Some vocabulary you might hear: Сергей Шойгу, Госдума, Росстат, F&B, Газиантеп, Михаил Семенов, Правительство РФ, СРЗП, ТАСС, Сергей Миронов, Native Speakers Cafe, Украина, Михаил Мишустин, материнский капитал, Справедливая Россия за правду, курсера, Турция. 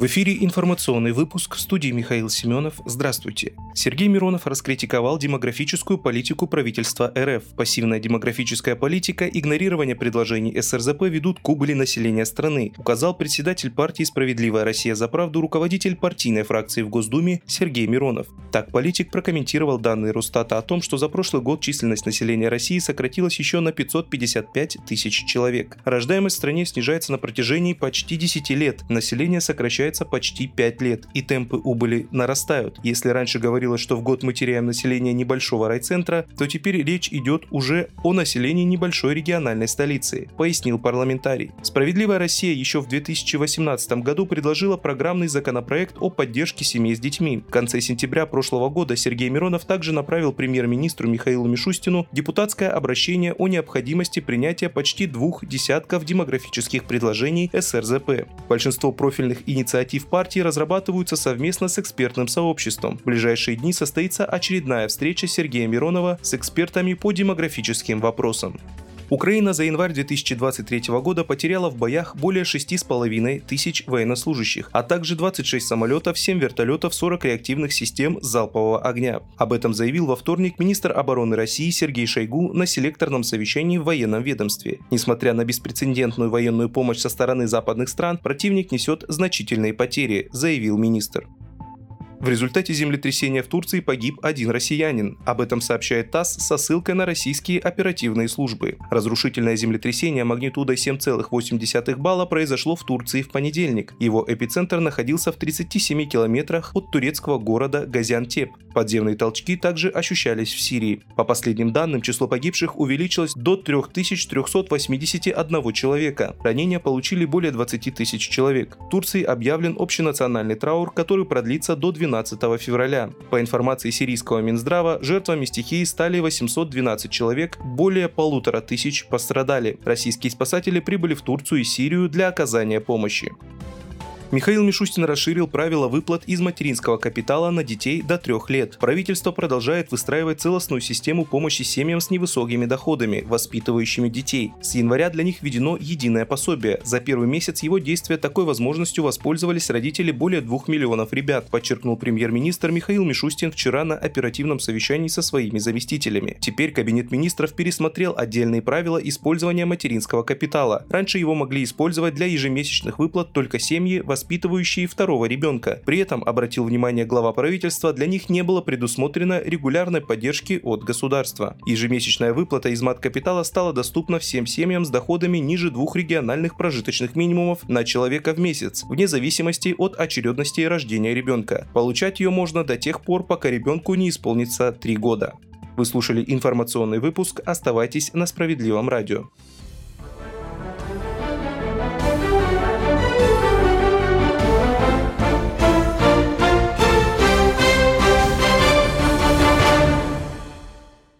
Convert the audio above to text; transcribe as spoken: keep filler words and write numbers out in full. В эфире информационный выпуск, в студии Михаил Семенов. Здравствуйте. Сергей Миронов раскритиковал демографическую политику правительства эр эф. Пассивная демографическая политика, игнорирование предложений эс эр зэ пэ ведут к убыли населения страны, указал председатель партии «Справедливая Россия за правду», руководитель партийной фракции в Госдуме Сергей Миронов. Так политик прокомментировал данные Росстата о том, что за прошлый год численность населения России сократилась еще на пятьсот пятьдесят пять тысяч человек. Рождаемость в стране снижается на протяжении почти десяти лет, население сокращается почти пяти лет, и темпы убыли нарастают. Если раньше говорилось, что в год мы теряем население небольшого райцентра, то теперь речь идет уже о населении небольшой региональной столицы, пояснил парламентарий. «Справедливая Россия» еще в две тысячи восемнадцатом году предложила программный законопроект о поддержке семей с детьми. В конце сентября прошлого года Сергей Миронов также направил премьер-министру Михаилу Мишустину депутатское обращение о необходимости принятия почти двух десятков демографических предложений эс эр зэ пэ. Большинство профильных инициатив партии разрабатываются совместно с экспертным сообществом. В ближайшие дни состоится очередная встреча Сергея Миронова с экспертами по демографическим вопросам. Украина за январь две тысячи двадцать третьего года потеряла в боях более шести с половиной тысяч военнослужащих, а также двадцать шесть самолетов, семь вертолетов, сорок реактивных систем залпового огня. Об этом заявил во вторник министр обороны России Сергей Шойгу на селекторном совещании в военном ведомстве. Несмотря на беспрецедентную военную помощь со стороны западных стран, противник несет значительные потери, заявил министр. В результате землетрясения в Турции погиб один россиянин. Об этом сообщает ТАСС со ссылкой на российские оперативные службы. Разрушительное землетрясение магнитудой семь целых восемь десятых балла произошло в Турции в понедельник. Его эпицентр находился в тридцати семи километрах от турецкого города Газиантеп. Подземные толчки также ощущались в Сирии. По последним данным, число погибших увеличилось до трёх тысяч трёхсот восьмидесяти одного человека. Ранения получили более двадцати тысяч человек. В Турции объявлен общенациональный траур, который продлится до двенадцатого февраля. По информации сирийского Минздрава, жертвами стихии стали восемьсот двенадцать человек, более полутора тысяч пострадали. Российские спасатели прибыли в Турцию и Сирию для оказания помощи. Михаил Мишустин расширил правила выплат из материнского капитала на детей до трех лет. Правительство продолжает выстраивать целостную систему помощи семьям с невысокими доходами, воспитывающими детей. С января для них введено единое пособие. За первый месяц его действия такой возможностью воспользовались родители более двух миллионов ребят, подчеркнул премьер-министр Михаил Мишустин вчера на оперативном совещании со своими заместителями. Теперь Кабинет министров пересмотрел отдельные правила использования материнского капитала. Раньше его могли использовать для ежемесячных выплат только семьи, воспитывающие воспитывающие второго ребенка. При этом, обратил внимание глава правительства, для них не было предусмотрено регулярной поддержки от государства. Ежемесячная выплата из маткапитала стала доступна всем семьям с доходами ниже двух региональных прожиточных минимумов на человека в месяц, вне зависимости от очередности рождения ребенка. Получать ее можно до тех пор, пока ребенку не исполнится три года. Вы слушали информационный выпуск. Оставайтесь на Справедливом радио.